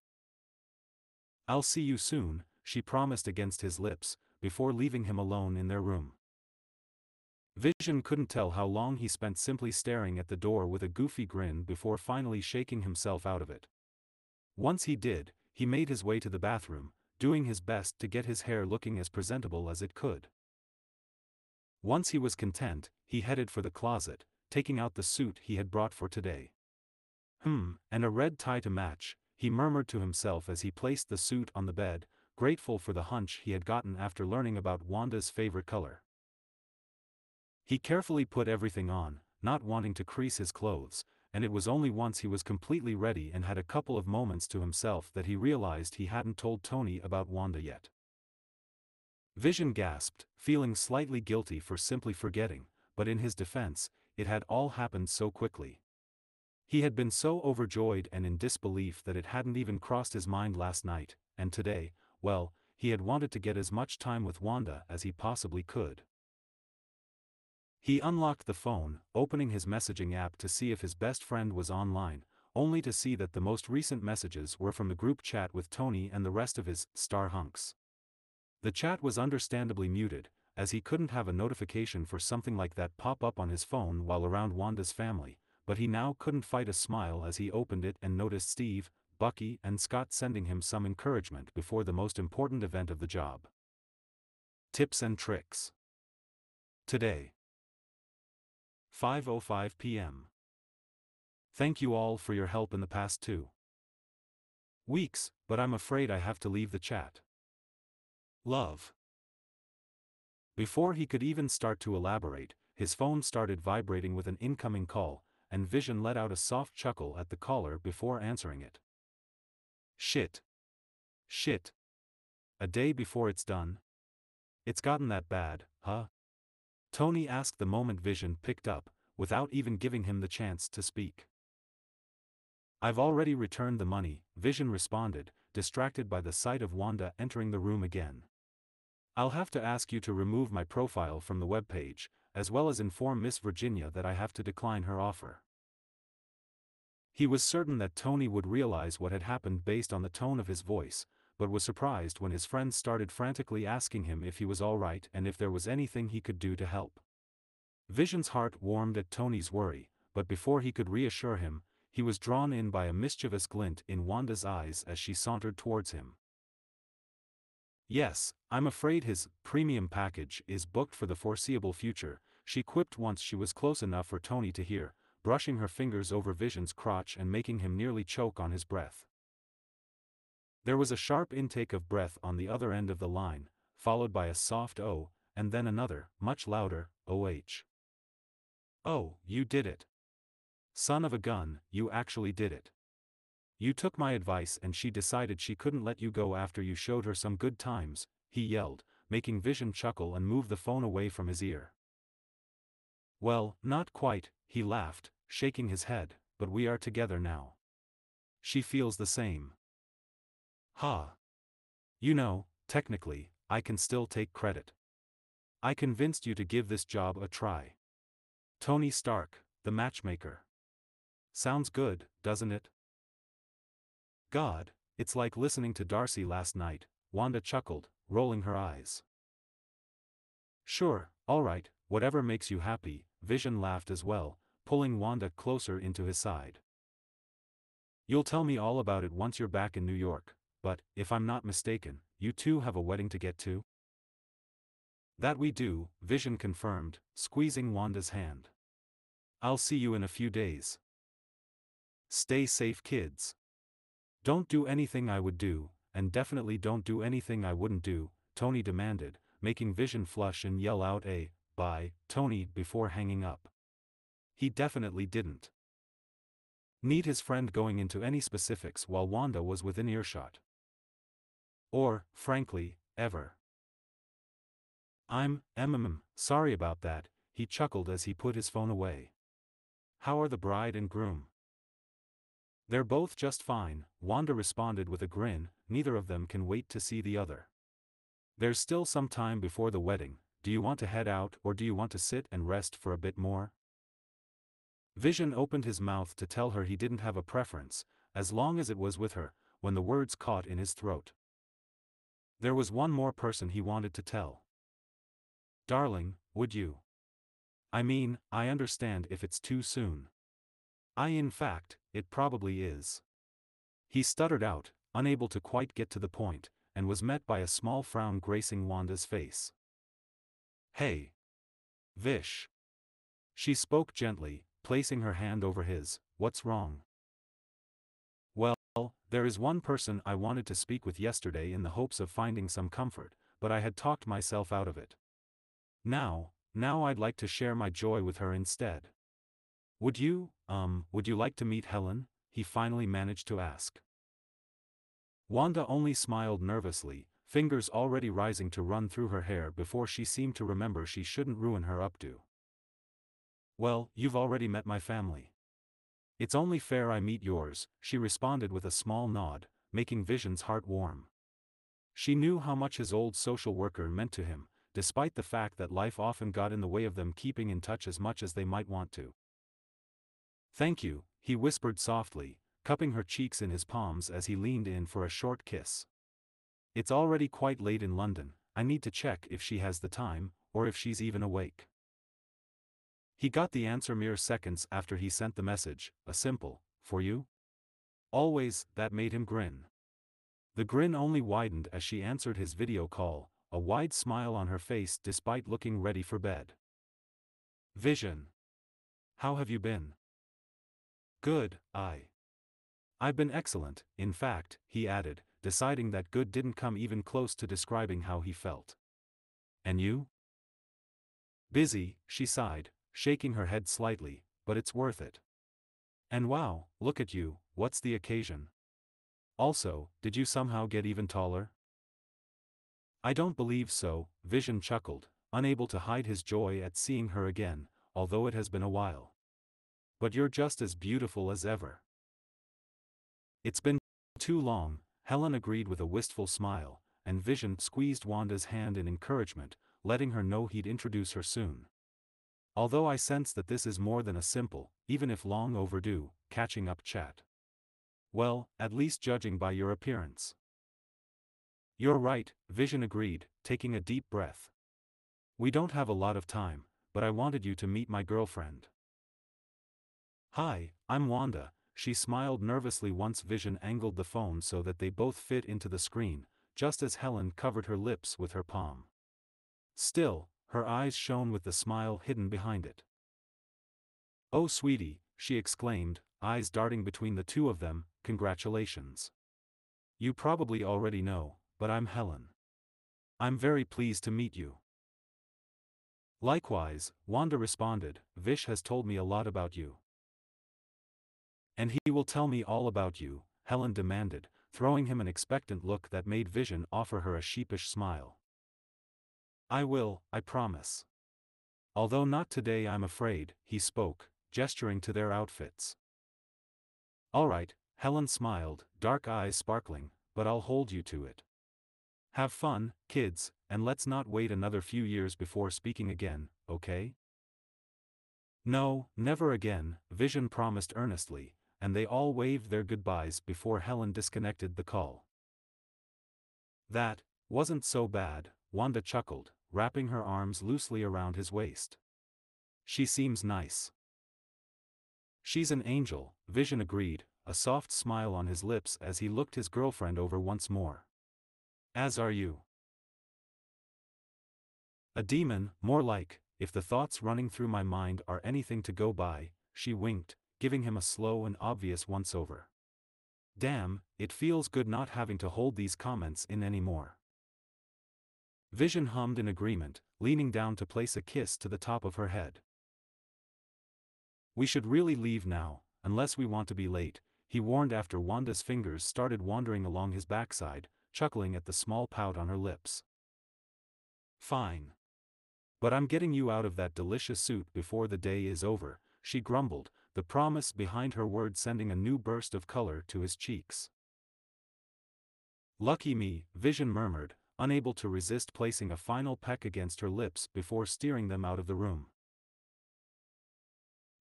"I'll see you soon," she promised against his lips, before leaving him alone in their room. Vision couldn't tell how long he spent simply staring at the door with a goofy grin before finally shaking himself out of it. Once he did, he made his way to the bathroom, doing his best to get his hair looking as presentable as it could. Once he was content, he headed for the closet, taking out the suit he had brought for today. Hmm, and a red tie to match," he murmured to himself as he placed the suit on the bed, grateful for the hunch he had gotten after learning about Wanda's favorite color. He carefully put everything on, not wanting to crease his clothes, and it was only once he was completely ready and had a couple of moments to himself that he realized he hadn't told Tony about Wanda yet. Vision gasped, feeling slightly guilty for simply forgetting, but in his defense, it had all happened so quickly. He had been so overjoyed and in disbelief that it hadn't even crossed his mind last night, and today, well, he had wanted to get as much time with Wanda as he possibly could. He unlocked the phone, opening his messaging app to see if his best friend was online, only to see that the most recent messages were from the group chat with Tony and the rest of his star hunks. The chat was understandably muted, as he couldn't have a notification for something like that pop up on his phone while around Wanda's family, but he now couldn't fight a smile as he opened it and noticed Steve, Bucky and Scott sending him some encouragement before the most important event of the job. Tips and tricks. Today. five oh five p m Thank you all for your help in the past two weeks, but I'm afraid I have to leave the chat. Love. Before he could even start to elaborate, his phone started vibrating with an incoming call, and Vision let out a soft chuckle at the caller before answering it. Shit. Shit. A day before it's done? It's gotten that bad, huh? Tony asked the moment Vision picked up, without even giving him the chance to speak. I've already returned the money, Vision responded, distracted by the sight of Wanda entering the room again. I'll have to ask you to remove my profile from the webpage, as well as inform Miss Virginia that I have to decline her offer. He was certain that Tony would realize what had happened based on the tone of his voice, but was surprised when his friend started frantically asking him if he was all right and if there was anything he could do to help. Vision's heart warmed at Tony's worry, but before he could reassure him, he was drawn in by a mischievous glint in Wanda's eyes as she sauntered towards him. Yes, I'm afraid his premium package is booked for the foreseeable future, she quipped once she was close enough for Tony to hear, brushing her fingers over Vision's crotch and making him nearly choke on his breath. There was a sharp intake of breath on the other end of the line, followed by a soft "oh," and then another, much louder, "oh." Oh, you did it. Son of a gun, you actually did it. You took my advice and she decided she couldn't let you go after you showed her some good times, he yelled, making Vision chuckle and move the phone away from his ear. Well, not quite, he laughed, shaking his head, but we are together now. She feels the same. Ha! You know, technically, I can still take credit. I convinced you to give this job a try. Tony Stark, the matchmaker. Sounds good, doesn't it? God, it's like listening to Darcy last night, Wanda chuckled, rolling her eyes. Sure, alright, whatever makes you happy, Vision laughed as well, pulling Wanda closer into his side. You'll tell me all about it once you're back in New York, but, if I'm not mistaken, you two have a wedding to get to? That we do, Vision confirmed, squeezing Wanda's hand. I'll see you in a few days. Stay safe, kids. Don't do anything I would do, and definitely don't do anything I wouldn't do, Tony demanded, making Vision flush and yell out a, bye, Tony, before hanging up. He definitely didn't need his friend going into any specifics while Wanda was within earshot. Or, frankly, ever. I'm, mm, sorry about that, he chuckled as he put his phone away. How are the bride and groom? They're both just fine, Wanda responded with a grin, neither of them can wait to see the other. There's still some time before the wedding, do you want to head out or do you want to sit and rest for a bit more? Vision opened his mouth to tell her he didn't have a preference, as long as it was with her, when the words caught in his throat. There was one more person he wanted to tell. Darling, would you? I mean, I understand if it's too soon. I in fact, it probably is. He stuttered out, unable to quite get to the point, and was met by a small frown gracing Wanda's face. Hey! Vish! She spoke gently, placing her hand over his. What's wrong? Well, there is one person I wanted to speak with yesterday in the hopes of finding some comfort, but I had talked myself out of it. Now, now I'd like to share my joy with her instead. Would you, um, would you like to meet Helen? He finally managed to ask. Wanda only smiled nervously, fingers already rising to run through her hair before she seemed to remember she shouldn't ruin her updo. Well, you've already met my family. It's only fair I meet yours, she responded with a small nod, making Vision's heart warm. She knew how much his old social worker meant to him, despite the fact that life often got in the way of them keeping in touch as much as they might want to. Thank you, he whispered softly, cupping her cheeks in his palms as he leaned in for a short kiss. It's already quite late in London, I need to check if she has the time, or if she's even awake. He got the answer mere seconds after he sent the message, a simple, for you? Always, that made him grin. The grin only widened as she answered his video call, a wide smile on her face despite looking ready for bed. Vision. How have you been? Good, I. I've been excellent, in fact, he added, deciding that good didn't come even close to describing how he felt. And you? Busy, she sighed, shaking her head slightly, but it's worth it. And wow, look at you, what's the occasion? Also, did you somehow get even taller? I don't believe so, Vision chuckled, unable to hide his joy at seeing her again, although it has been a while. But you're just as beautiful as ever. It's been too long, Helen agreed with a wistful smile, and Vision squeezed Wanda's hand in encouragement, letting her know he'd introduce her soon. Although I sense that this is more than a simple, even if long overdue, catching up chat. Well, at least judging by your appearance. You're right, Vision agreed, taking a deep breath. We don't have a lot of time, but I wanted you to meet my girlfriend. Hi, I'm Wanda, she smiled nervously once Vision angled the phone so that they both fit into the screen, just as Helen covered her lips with her palm. Still, her eyes shone with the smile hidden behind it. Oh sweetie, she exclaimed, eyes darting between the two of them, congratulations. You probably already know, but I'm Helen. I'm very pleased to meet you. Likewise, Wanda responded, Vish has told me a lot about you. And he will tell me all about you, Helen demanded, throwing him an expectant look that made Vision offer her a sheepish smile. I will, I promise. Although not today I'm afraid, he spoke, gesturing to their outfits. All right, Helen smiled, dark eyes sparkling, but I'll hold you to it. Have fun, kids, and let's not wait another few years before speaking again, okay? No, never again, Vision promised earnestly, and they all waved their goodbyes before Helen disconnected the call. That wasn't so bad, Wanda chuckled, wrapping her arms loosely around his waist. She seems nice. She's an angel, Vision agreed, a soft smile on his lips as he looked his girlfriend over once more. As are you. A demon, more like, if the thoughts running through my mind are anything to go by, she winked, giving him a slow and obvious once-over. Damn, it feels good not having to hold these comments in anymore. Vision hummed in agreement, leaning down to place a kiss to the top of her head. We should really leave now, unless we want to be late, he warned after Wanda's fingers started wandering along his backside, chuckling at the small pout on her lips. Fine. But I'm getting you out of that delicious suit before the day is over, she grumbled, the promise behind her word sending a new burst of color to his cheeks. Lucky me, Vision murmured, unable to resist placing a final peck against her lips before steering them out of the room.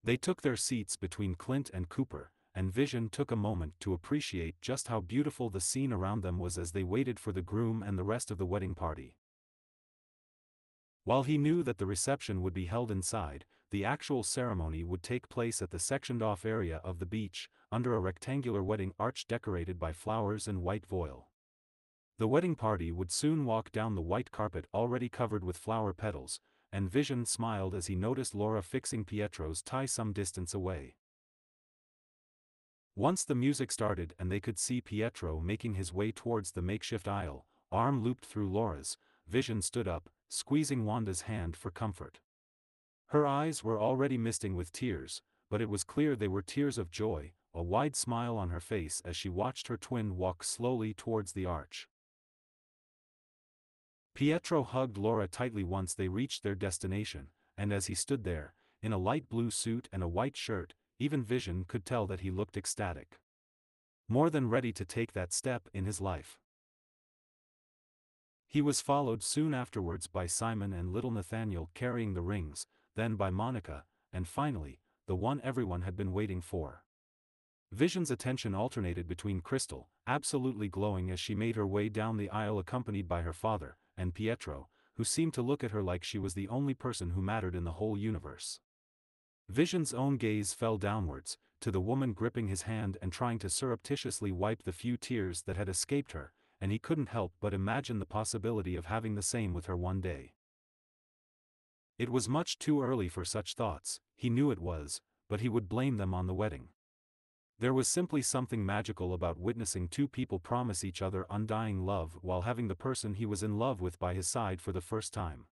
They took their seats between Clint and Cooper, and Vision took a moment to appreciate just how beautiful the scene around them was as they waited for the groom and the rest of the wedding party. While he knew that the reception would be held inside, the actual ceremony would take place at the sectioned-off area of the beach, under a rectangular wedding arch decorated by flowers and white voile. The wedding party would soon walk down the white carpet already covered with flower petals, and Vision smiled as he noticed Laura fixing Pietro's tie some distance away. Once the music started and they could see Pietro making his way towards the makeshift aisle, arm looped through Laura's, Vision stood up, squeezing Wanda's hand for comfort. Her eyes were already misting with tears, but it was clear they were tears of joy, a wide smile on her face as she watched her twin walk slowly towards the arch. Pietro hugged Laura tightly once they reached their destination, and as he stood there, in a light blue suit and a white shirt, even Vision could tell that he looked ecstatic. More than ready to take that step in his life. He was followed soon afterwards by Simon and little Nathaniel carrying the rings, then by Monica, and finally, the one everyone had been waiting for. Vision's attention alternated between Crystal, absolutely glowing as she made her way down the aisle accompanied by her father, and Pietro, who seemed to look at her like she was the only person who mattered in the whole universe. Vision's own gaze fell downwards, to the woman gripping his hand and trying to surreptitiously wipe the few tears that had escaped her, and he couldn't help but imagine the possibility of having the same with her one day. It was much too early for such thoughts, he knew it was, but he would blame them on the wedding. There was simply something magical about witnessing two people promise each other undying love while having the person he was in love with by his side for the first time.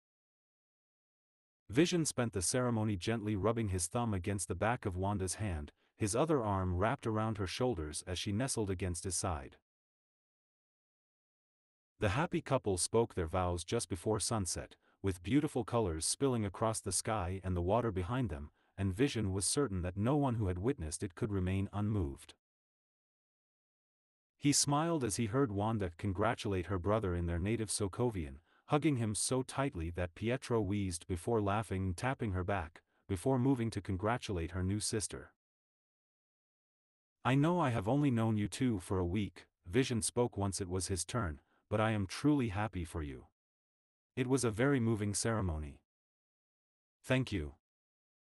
Vision spent the ceremony gently rubbing his thumb against the back of Wanda's hand, his other arm wrapped around her shoulders as she nestled against his side. The happy couple spoke their vows just before sunset, with beautiful colors spilling across the sky and the water behind them, and Vision was certain that no one who had witnessed it could remain unmoved. He smiled as he heard Wanda congratulate her brother in their native Sokovian, hugging him so tightly that Pietro wheezed before laughing and tapping her back, before moving to congratulate her new sister. I know I have only known you two for a week, Vision spoke once it was his turn, but I am truly happy for you. It was a very moving ceremony. Thank you.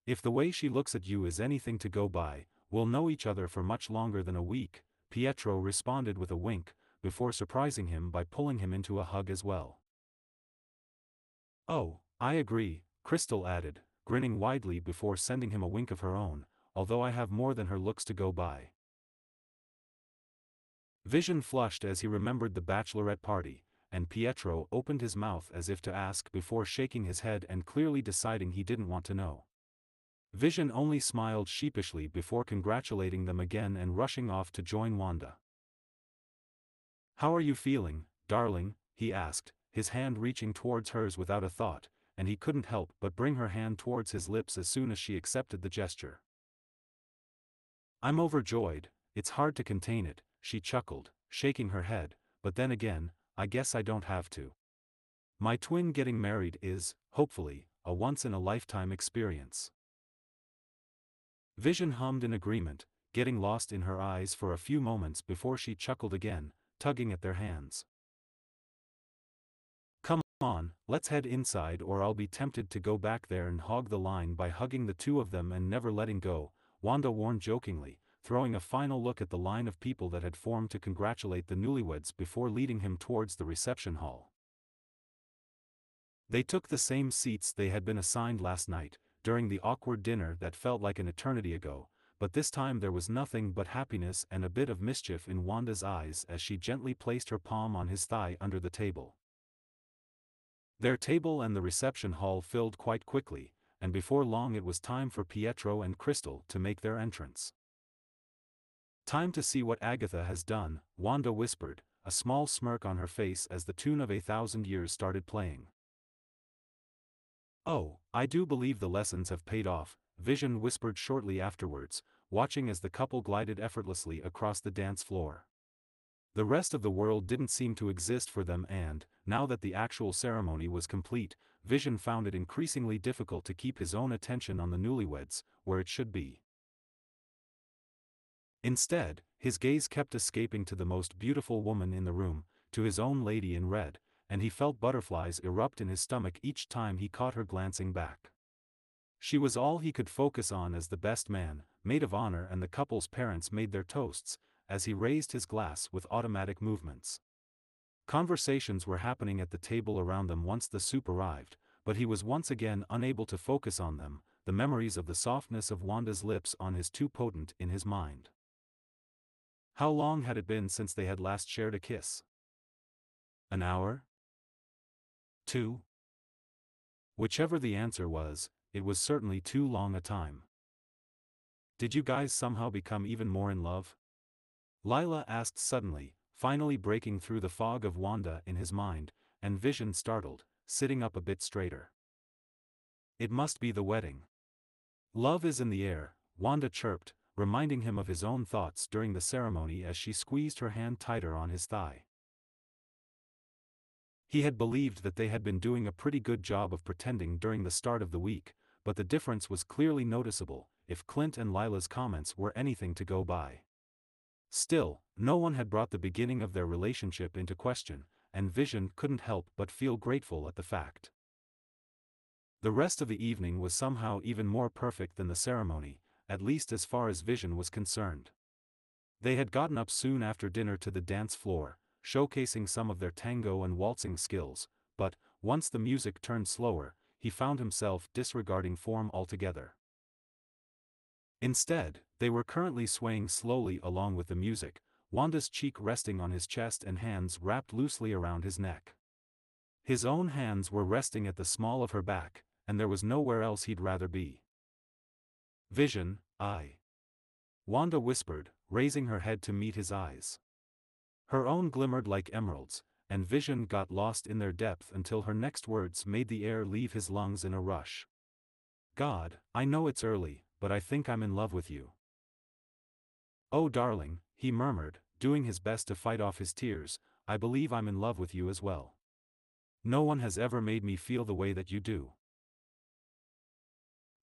If the way she looks at you is anything to go by, we'll know each other for much longer than a week, Pietro responded with a wink, before surprising him by pulling him into a hug as well. Oh, I agree, Crystal added, grinning widely before sending him a wink of her own, although I have more than her looks to go by. Vision flushed as he remembered the bachelorette party, and Pietro opened his mouth as if to ask before shaking his head and clearly deciding he didn't want to know. Vision only smiled sheepishly before congratulating them again and rushing off to join Wanda. How are you feeling, darling? He asked, his hand reaching towards hers without a thought, and he couldn't help but bring her hand towards his lips as soon as she accepted the gesture. I'm overjoyed, it's hard to contain it, she chuckled, shaking her head, but then again, I guess I don't have to. My twin getting married is, hopefully, a once-in-a-lifetime experience. Vision hummed in agreement, getting lost in her eyes for a few moments before she chuckled again, tugging at their hands. Come on, let's head inside or I'll be tempted to go back there and hog the line by hugging the two of them and never letting go, Wanda warned jokingly, throwing a final look at the line of people that had formed to congratulate the newlyweds before leading him towards the reception hall. They took the same seats they had been assigned last night, during the awkward dinner that felt like an eternity ago, but this time there was nothing but happiness and a bit of mischief in Wanda's eyes as she gently placed her palm on his thigh under the table. Their table and the reception hall filled quite quickly, and before long it was time for Pietro and Crystal to make their entrance. "Time to see what Agatha has done," Wanda whispered, a small smirk on her face as the tune of A Thousand Years started playing. "Oh, I do believe the lessons have paid off," Vision whispered shortly afterwards, watching as the couple glided effortlessly across the dance floor. The rest of the world didn't seem to exist for them and, now that the actual ceremony was complete, Vision found it increasingly difficult to keep his own attention on the newlyweds, where it should be. Instead, his gaze kept escaping to the most beautiful woman in the room, to his own lady in red, and he felt butterflies erupt in his stomach each time he caught her glancing back. She was all he could focus on as the best man, maid of honor, and the couple's parents made their toasts, as he raised his glass with automatic movements. Conversations were happening at the table around them once the soup arrived, but he was once again unable to focus on them, the memories of the softness of Wanda's lips on his too potent in his mind. How long had it been since they had last shared a kiss? An hour? Two? Whichever the answer was, it was certainly too long a time. "Did you guys somehow become even more in love?" Lila asked suddenly, finally breaking through the fog of Wanda in his mind, and Vision startled, sitting up a bit straighter. "It must be the wedding. Love is in the air," Wanda chirped, reminding him of his own thoughts during the ceremony as she squeezed her hand tighter on his thigh. He had believed that they had been doing a pretty good job of pretending during the start of the week, but the difference was clearly noticeable, if Clint and Lila's comments were anything to go by. Still, no one had brought the beginning of their relationship into question, and Vision couldn't help but feel grateful at the fact. The rest of the evening was somehow even more perfect than the ceremony, at least as far as Vision was concerned. They had gotten up soon after dinner to the dance floor, showcasing some of their tango and waltzing skills, but, once the music turned slower, he found himself disregarding form altogether. Instead, they were currently swaying slowly along with the music, Wanda's cheek resting on his chest and hands wrapped loosely around his neck. His own hands were resting at the small of her back, and there was nowhere else he'd rather be. "Vision, I," Wanda whispered, raising her head to meet his eyes. Her own glimmered like emeralds, and Vision got lost in their depth until her next words made the air leave his lungs in a rush. "God, I know it's early, but I think I'm in love with you." "Oh darling," he murmured, doing his best to fight off his tears, "I believe I'm in love with you as well. No one has ever made me feel the way that you do."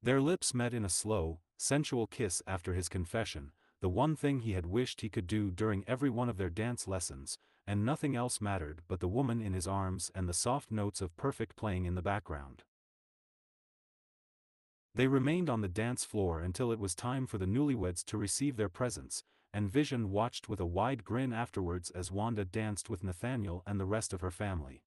Their lips met in a slow, sensual kiss after his confession, the one thing he had wished he could do during every one of their dance lessons, and nothing else mattered but the woman in his arms and the soft notes of perfect playing in the background. They remained on the dance floor until it was time for the newlyweds to receive their presents, and Vision watched with a wide grin afterwards as Wanda danced with Nathaniel and the rest of her family.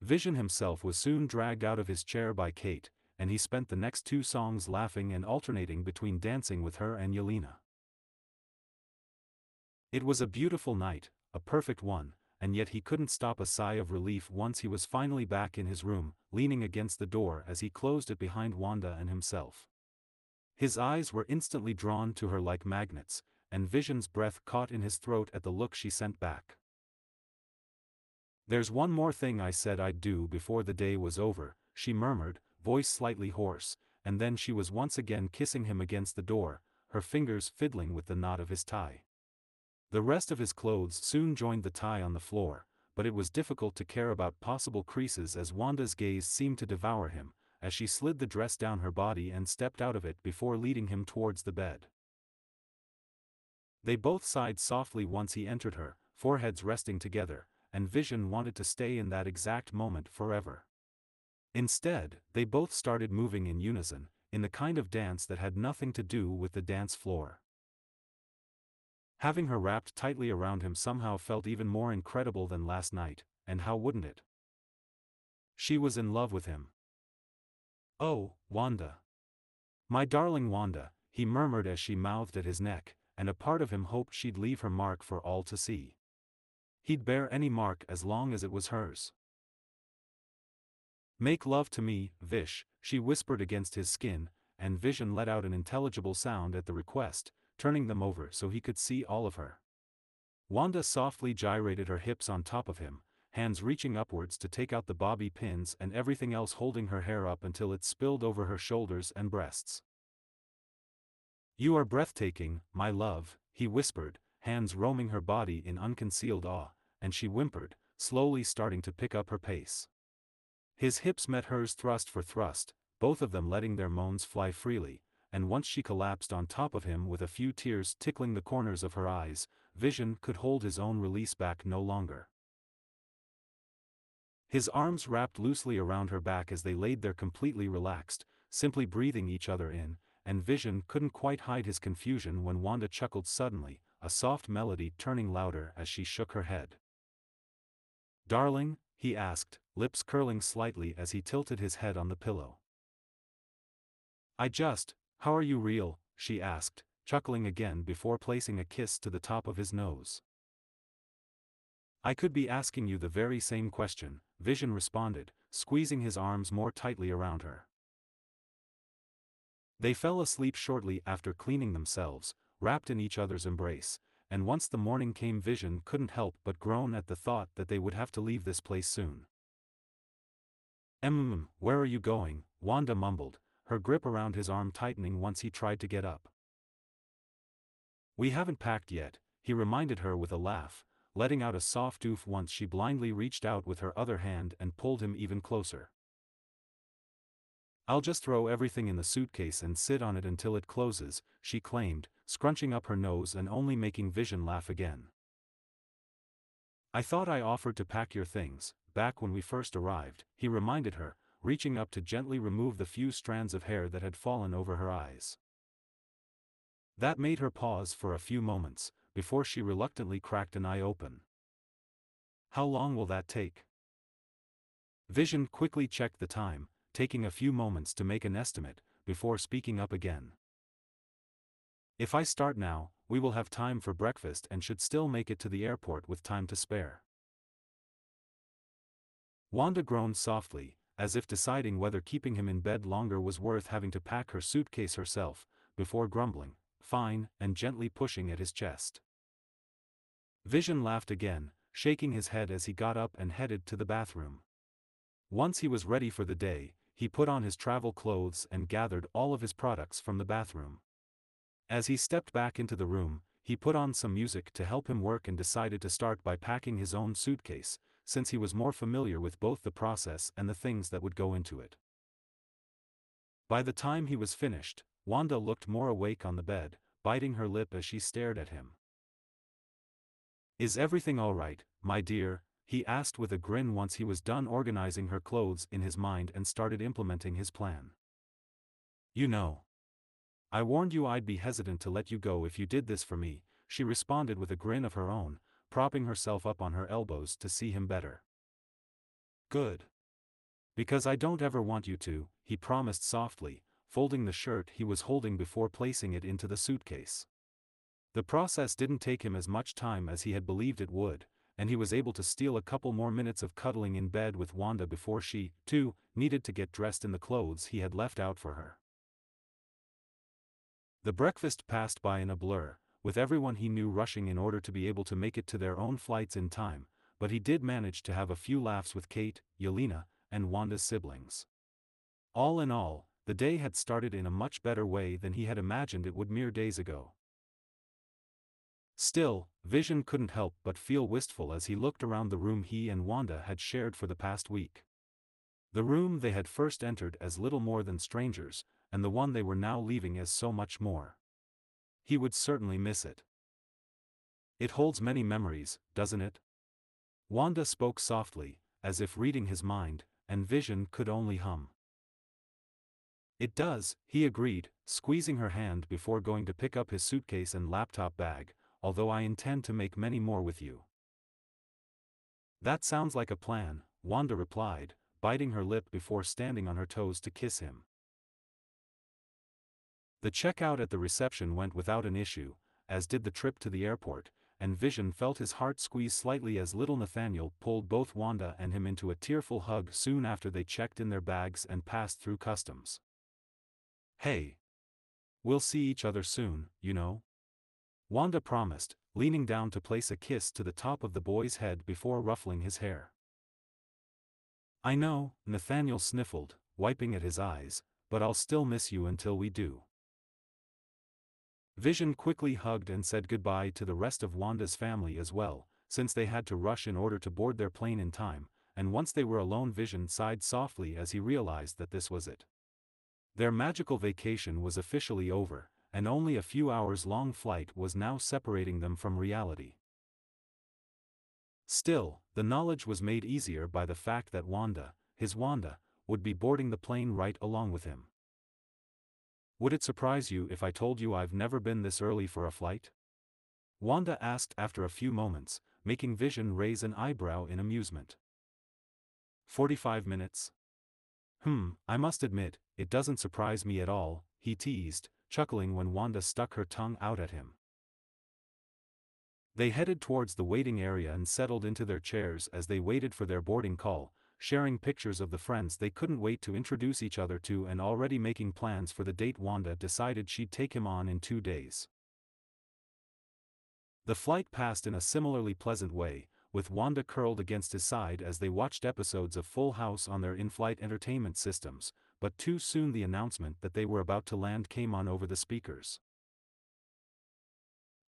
Vision himself was soon dragged out of his chair by Kate, and he spent the next two songs laughing and alternating between dancing with her and Yelena. It was a beautiful night, a perfect one, and yet he couldn't stop a sigh of relief once he was finally back in his room, leaning against the door as he closed it behind Wanda and himself. His eyes were instantly drawn to her like magnets, and Vision's breath caught in his throat at the look she sent back. "There's one more thing I said I'd do before the day was over," she murmured, voice slightly hoarse, and then she was once again kissing him against the door, her fingers fiddling with the knot of his tie. The rest of his clothes soon joined the tie on the floor, but it was difficult to care about possible creases as Wanda's gaze seemed to devour him, as she slid the dress down her body and stepped out of it before leading him towards the bed. They both sighed softly once he entered her, foreheads resting together, and Vision wanted to stay in that exact moment forever. Instead, they both started moving in unison, in the kind of dance that had nothing to do with the dance floor. Having her wrapped tightly around him somehow felt even more incredible than last night, and how wouldn't it? She was in love with him. "Oh, Wanda. My darling Wanda," he murmured as she mouthed at his neck, and a part of him hoped she'd leave her mark for all to see. He'd bear any mark as long as it was hers. "Make love to me, Vish," she whispered against his skin, and Vision let out an intelligible sound at the request, turning them over so he could see all of her. Wanda softly gyrated her hips on top of him, hands reaching upwards to take out the bobby pins and everything else, holding her hair up until it spilled over her shoulders and breasts. "You are breathtaking, my love," he whispered, hands roaming her body in unconcealed awe, and she whimpered, slowly starting to pick up her pace. His hips met hers thrust for thrust, both of them letting their moans fly freely, and once she collapsed on top of him with a few tears tickling the corners of her eyes, Vision could hold his own release back no longer. His arms wrapped loosely around her back as they laid there completely relaxed, simply breathing each other in, and Vision couldn't quite hide his confusion when Wanda chuckled suddenly, a soft melody turning louder as she shook her head. "Darling?" he asked, lips curling slightly as he tilted his head on the pillow. "I just, how are you real?" she asked, chuckling again before placing a kiss to the top of his nose. "I could be asking you the very same question," Vision responded, squeezing his arms more tightly around her. They fell asleep shortly after cleaning themselves, wrapped in each other's embrace, and once the morning came, Vision couldn't help but groan at the thought that they would have to leave this place soon. Mm, "Where are you going?" Wanda mumbled, her grip around his arm tightening once he tried to get up. "We haven't packed yet," he reminded her with a laugh, letting out a soft oof once she blindly reached out with her other hand and pulled him even closer. "I'll just throw everything in the suitcase and sit on it until it closes," she claimed, scrunching up her nose and only making Vision laugh again. "I thought I offered to pack your things, back when we first arrived," he reminded her, reaching up to gently remove the few strands of hair that had fallen over her eyes. That made her pause for a few moments, before she reluctantly cracked an eye open. "How long will that take?" Vision quickly checked the time, taking a few moments to make an estimate, before speaking up again. "If I start now, we will have time for breakfast and should still make it to the airport with time to spare." Wanda groaned softly, as if deciding whether keeping him in bed longer was worth having to pack her suitcase herself, before grumbling, "Fine," and gently pushing at his chest. Vision laughed again, shaking his head as he got up and headed to the bathroom. Once he was ready for the day, he put on his travel clothes and gathered all of his products from the bathroom. As he stepped back into the room, he put on some music to help him work and decided to start by packing his own suitcase, since he was more familiar with both the process and the things that would go into it. By the time he was finished, Wanda looked more awake on the bed, biting her lip as she stared at him. "Is everything all right, my dear?" he asked with a grin once he was done organizing her clothes in his mind and started implementing his plan. "You know, I warned you I'd be hesitant to let you go if you did this for me," she responded with a grin of her own, propping herself up on her elbows to see him better. "Good. Because I don't ever want you to," he promised softly, folding the shirt he was holding before placing it into the suitcase. The process didn't take him as much time as he had believed it would, and he was able to steal a couple more minutes of cuddling in bed with Wanda before she, too, needed to get dressed in the clothes he had left out for her. The breakfast passed by in a blur, with everyone he knew rushing in order to be able to make it to their own flights in time, but he did manage to have a few laughs with Kate, Yelena, and Wanda's siblings. All in all, the day had started in a much better way than he had imagined it would mere days ago. Still, Vision couldn't help but feel wistful as he looked around the room he and Wanda had shared for the past week. The room they had first entered as little more than strangers, and the one they were now leaving as so much more. He would certainly miss it. It holds many memories, doesn't it? Wanda spoke softly, as if reading his mind, and Vision could only hum. It does, he agreed, squeezing her hand before going to pick up his suitcase and laptop bag, although I intend to make many more with you. That sounds like a plan, Wanda replied, biting her lip before standing on her toes to kiss him. The checkout at the reception went without an issue, as did the trip to the airport, and Vision felt his heart squeeze slightly as little Nathaniel pulled both Wanda and him into a tearful hug soon after they checked in their bags and passed through customs. Hey! We'll see each other soon, you know? Wanda promised, leaning down to place a kiss to the top of the boy's head before ruffling his hair. I know, Nathaniel sniffled, wiping at his eyes, but I'll still miss you until we do. Vision quickly hugged and said goodbye to the rest of Wanda's family as well, since they had to rush in order to board their plane in time, and once they were alone Vision sighed softly as he realized that this was it. Their magical vacation was officially over, and only a few hours long flight was now separating them from reality. Still, the knowledge was made easier by the fact that Wanda, his Wanda, would be boarding the plane right along with him. Would it surprise you if I told you I've never been this early for a flight? Wanda asked after a few moments, making Vision raise an eyebrow in amusement. Forty-five minutes? Hmm, I must admit, it doesn't surprise me at all, he teased, chuckling when Wanda stuck her tongue out at him. They headed towards the waiting area and settled into their chairs as they waited for their boarding call, sharing pictures of the friends they couldn't wait to introduce each other to and already making plans for the date Wanda decided she'd take him on in two days. The flight passed in a similarly pleasant way, with Wanda curled against his side as they watched episodes of Full House on their in-flight entertainment systems, but too soon the announcement that they were about to land came on over the speakers.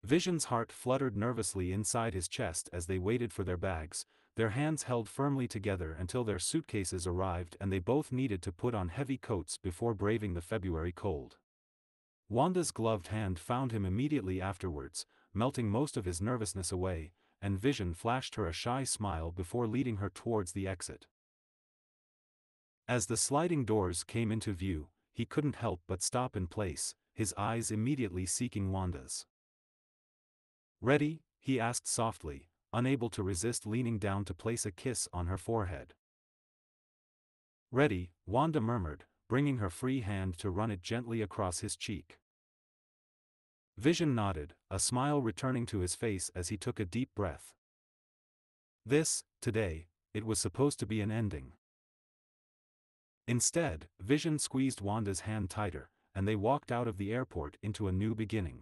Vision's heart fluttered nervously inside his chest as they waited for their bags, their hands held firmly together until their suitcases arrived and they both needed to put on heavy coats before braving the February cold. Wanda's gloved hand found him immediately afterwards, melting most of his nervousness away, and Vision flashed her a shy smile before leading her towards the exit. As the sliding doors came into view, he couldn't help but stop in place, his eyes immediately seeking Wanda's. Ready? He asked softly, unable to resist leaning down to place a kiss on her forehead. Ready, Wanda murmured, bringing her free hand to run it gently across his cheek. Vision nodded, a smile returning to his face as he took a deep breath. This, today, it was supposed to be an ending. Instead, Vision squeezed Wanda's hand tighter, and they walked out of the airport into a new beginning.